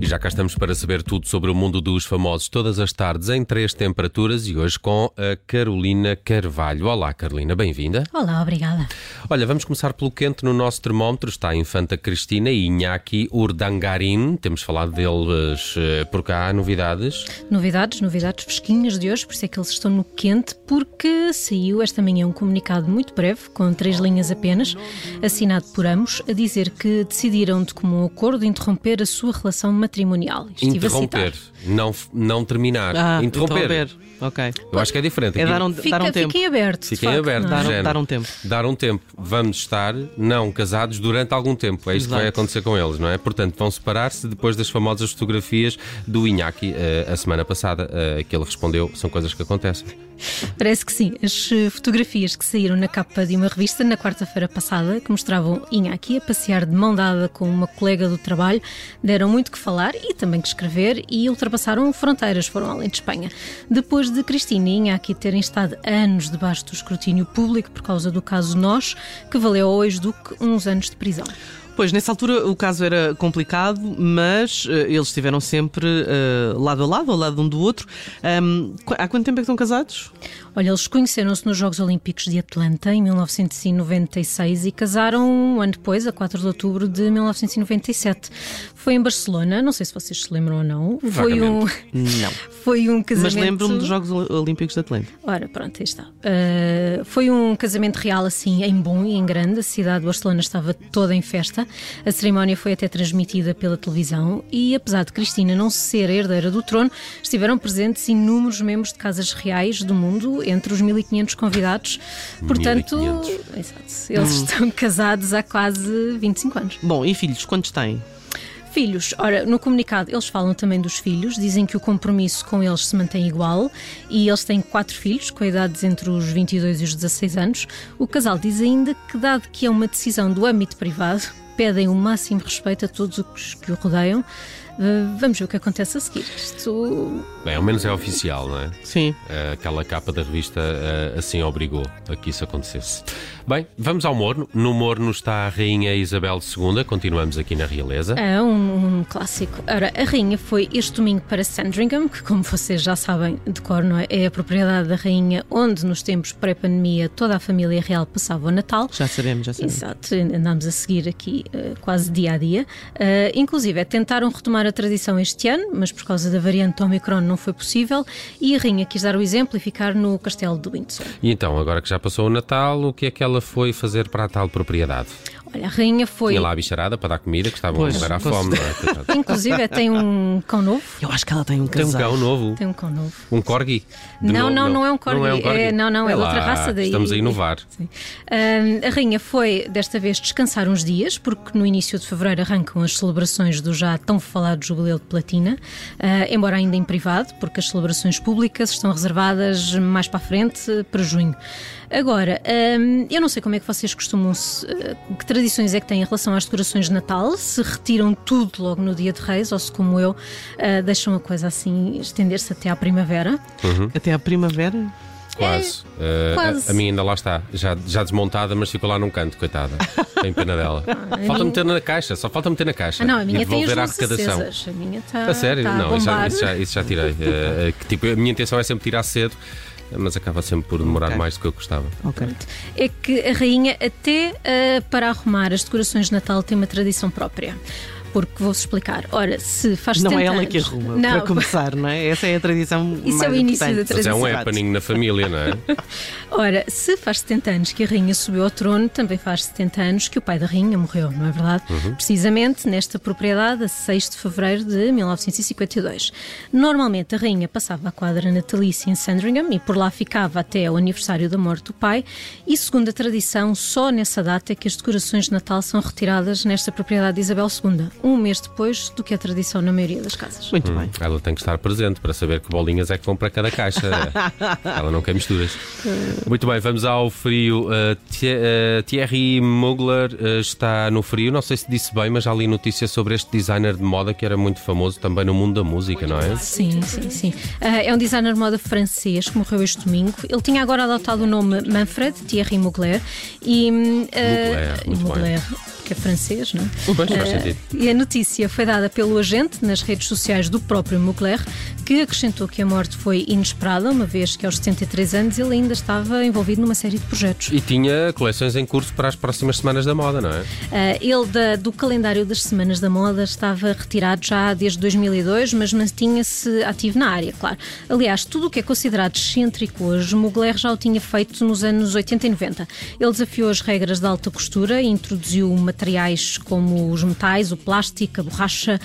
Já cá estamos para saber tudo sobre o mundo dos famosos, todas as tardes, em três temperaturas, e hoje com a Carolina Carvalho. Olá, Carolina, bem-vinda. Olá, obrigada. Olha, vamos começar pelo quente no nosso termómetro. Está a Infanta Cristina e Iñaki Urdangarín. Temos falado deles por cá. Novidades? Novidades fresquinhas de hoje, por isso é que eles estão no quente, porque saiu esta manhã um comunicado muito breve, com 3 linhas apenas, assinado por ambos, a dizer que decidiram de comum acordo interromper a sua relação matrimonial. Interromper, não terminar. Interromper. Ok. Eu acho que é diferente. É dar um tempo. Fiquem abertos. Dar um tempo. Vamos estar não casados durante algum tempo. É isso que vai acontecer com eles, não é? Portanto, vão separar-se depois das famosas fotografias do Iñaki a semana passada, que ele respondeu. São coisas que acontecem. Parece que sim. As fotografias que saíram na capa de uma revista na quarta-feira passada, que mostravam Iñaki a passear de mão dada com uma colega do trabalho, deram muito que falar e também que escrever, e ultrapassaram fronteiras, foram além de Espanha. Depois de Cristina e Iñaki terem estado anos debaixo do escrutínio público por causa do caso Nós, que valeu ao ex-duque uns anos de prisão. Pois, nessa altura o caso era complicado, mas eles estiveram sempre lado a lado, ao lado um do outro. Há quanto tempo é que estão casados? Olha, eles conheceram-se nos Jogos Olímpicos de Atlanta em 1996 e casaram um ano depois, a 4 de outubro de 1997. Foi em Barcelona, não sei se vocês se lembram ou não. Não. Foi um casamento... Mas lembro-me dos Jogos Olímpicos de Atlanta. Ora, pronto, aí está. Foi um casamento real, assim, em bom e em grande. A cidade de Barcelona estava toda em festa. A cerimónia foi até transmitida pela televisão e, apesar de Cristina não ser a herdeira do trono, estiveram presentes inúmeros membros de casas reais do mundo, entre os 1.500 convidados. Portanto, 1.500. Exato, eles estão casados há quase 25 anos. Bom, e filhos, quantos têm? Filhos, ora, no comunicado eles falam também dos filhos, dizem que o compromisso com eles se mantém igual e eles têm 4 filhos, com idades entre os 22 e os 16 anos. O casal diz ainda que, dado que é uma decisão do âmbito privado, pedem o máximo respeito a todos os que o rodeiam. Vamos ver o que acontece a seguir. Isto... Bem, ao menos é oficial, não é? Sim. Aquela capa da revista assim obrigou a que isso acontecesse. Bem, vamos ao Morno. No Morno está a Rainha Isabel II. Continuamos aqui na realeza. É um clássico. Ora, a Rainha foi este domingo para Sandringham, que, como vocês já sabem de cor, não é? É a propriedade da Rainha onde, nos tempos pré-pandemia, toda a família real passava o Natal. Já sabemos. Exato. Andámos a seguir aqui quase dia a dia. Inclusive, tentaram retomar a tradição este ano, mas por causa da variante Omicron não foi possível, e a Rainha quis dar o exemplo e ficar no Castelo de Windsor. E então, agora que já passou o Natal, o que é que ela foi fazer para a tal propriedade? Olha, a Rainha foi... Tinha lá a bicharada para dar comida, que estavam a morrer à fome. Não é? Inclusive, tem um cão novo. Eu acho que ela tem um casal. Tem um cão novo. Um corgi? Não, é um corgi. É outra raça daí. Estamos a inovar. Sim. A Rainha foi, desta vez, descansar uns dias, porque no início de fevereiro arrancam as celebrações do já tão falado Jubileu de Platina, embora ainda em privado, porque as celebrações públicas estão reservadas mais para a frente, para junho. Agora, eu não sei como é que vocês costumam... Que tradições é que têm em relação às decorações de Natal? Se retiram tudo logo no dia de Reis ou se, como eu, deixam a coisa assim estender-se até à primavera? Uhum. Até à primavera? Quase. Quase. A minha ainda lá está, já desmontada, mas ficou lá num canto, coitada. Tenho pena dela. Falta meter na caixa, só falta meter na caixa. Não, a minha tem as luzes acesas. A minha está a sério? Não, isso já tirei. A minha intenção é sempre tirar cedo, mas acaba sempre por demorar mais do que eu gostava. Okay. É que a Rainha, até para arrumar as decorações de Natal, tem uma tradição própria. Porque vou-vos explicar. Ora, se faz 70 anos... Não é ela que arruma, para começar, não é? Essa é a tradição mais importante. Isso é o início da tradição. Mas é um happening na família, não é? Ora, se faz 70 anos que a Rainha subiu ao trono, também faz 70 anos que o pai da Rainha morreu, não é verdade? Uhum. Precisamente nesta propriedade, a 6 de fevereiro de 1952. Normalmente a Rainha passava a quadra natalícia em Sandringham e por lá ficava até o aniversário da morte do pai e, segundo a tradição, só nessa data é que as decorações de Natal são retiradas nesta propriedade de Isabel II. mês depois do que a tradição na maioria das casas. Muito bem. Ela tem que estar presente para saber que bolinhas é que vão para cada caixa. Ela não quer misturas. Muito bem, vamos ao frio. Thierry Mugler está no frio. Não sei se disse bem, mas já li notícias sobre este designer de moda que era muito famoso também no mundo da música, não é? Sim, sim, sim. É um designer de moda francês que morreu este domingo. Ele tinha agora adotado o nome Manfred, Thierry Mugler. E, Mugler. Que é francês, não é? Pois, faz sentido. E a notícia foi dada pelo agente nas redes sociais do próprio Mugler, que acrescentou que a morte foi inesperada, uma vez que aos 73 anos ele ainda estava envolvido numa série de projetos. E tinha coleções em curso para as próximas semanas da moda, não é? Ele do calendário das semanas da moda estava retirado já desde 2002, mas mantinha-se ativo na área, claro. Aliás, tudo o que é considerado excêntrico hoje, Mugler já o tinha feito nos anos 80 e 90. Ele desafiou as regras da alta costura e introduziu uma materiais como os metais, o plástico, a borracha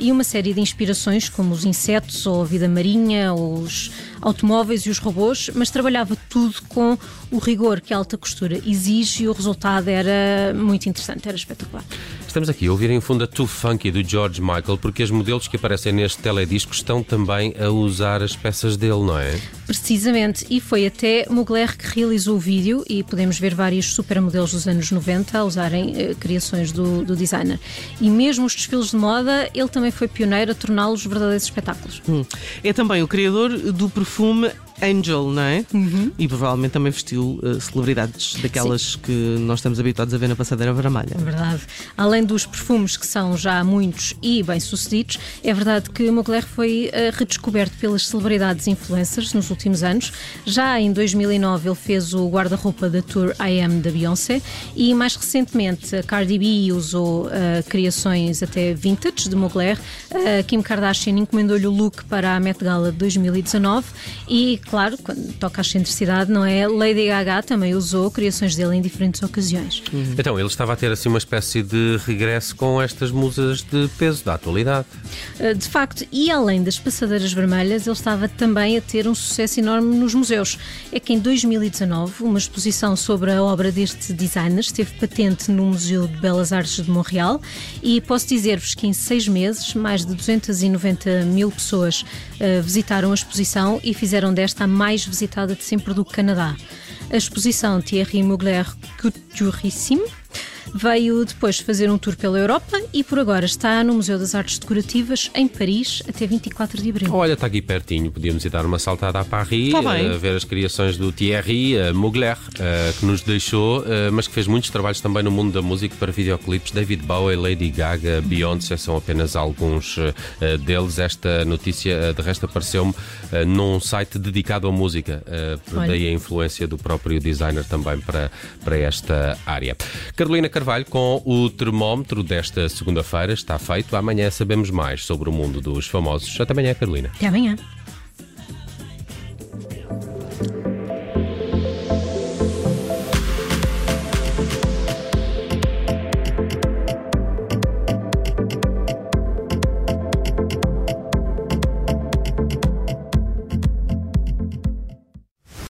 e uma série de inspirações como os insetos ou a vida marinha, ou os automóveis e os robôs, mas trabalhava tudo com o rigor que a alta costura exige e o resultado era muito interessante, era espetacular. Estamos aqui a ouvir em fundo a Too Funky do George Michael, porque os modelos que aparecem neste teledisco estão também a usar as peças dele, não é? Precisamente, e foi até Mugler que realizou o vídeo e podemos ver vários supermodelos dos anos 90 a usarem criações do designer. E mesmo os desfiles de moda, ele também foi pioneiro a torná-los verdadeiros espetáculos. É também o criador do perfume Angel, não é? Uhum. E provavelmente também vestiu celebridades daquelas Sim. que nós estamos habituados a ver na passadeira vermelha. É verdade. Além dos perfumes que são já muitos e bem-sucedidos, é verdade que Mugler foi redescoberto pelas celebridades influencers nos últimos anos. Já em 2009 ele fez o guarda-roupa da Tour I Am da Beyoncé e mais recentemente a Cardi B usou criações até vintage de Mugler. Kim Kardashian encomendou-lhe o look para a Met Gala de 2019 e claro, quando toca a excentricidade, não é? Lady Gaga também usou criações dele em diferentes ocasiões. Então, ele estava a ter assim uma espécie de regresso com estas musas de peso da atualidade. De facto, e além das passadeiras vermelhas, ele estava também a ter um sucesso enorme nos museus. É que em 2019, uma exposição sobre a obra deste designer esteve patente no Museu de Belas Artes de Montreal e posso dizer-vos que em 6 meses, mais de 290.000 pessoas visitaram a exposição e fizeram desta a mais visitada de sempre do Canadá. A exposição Thierry Mugler Couturissime veio depois fazer um tour pela Europa e por agora está no Museu das Artes Decorativas em Paris até 24 de abril. Olha, está aqui pertinho, podíamos ir dar uma saltada a Paris, a ver as criações do Thierry Mugler, que nos deixou, mas que fez muitos trabalhos também no mundo da música para videoclipes. David Bowie, Lady Gaga, Beyoncé são apenas alguns deles. Esta notícia de resto apareceu-me num site dedicado à música, daí a influência do próprio designer também para esta área. Carolina Carvalho com o termómetro desta segunda-feira está feito. Amanhã sabemos mais sobre o mundo dos famosos. Até amanhã, Carolina. Até amanhã.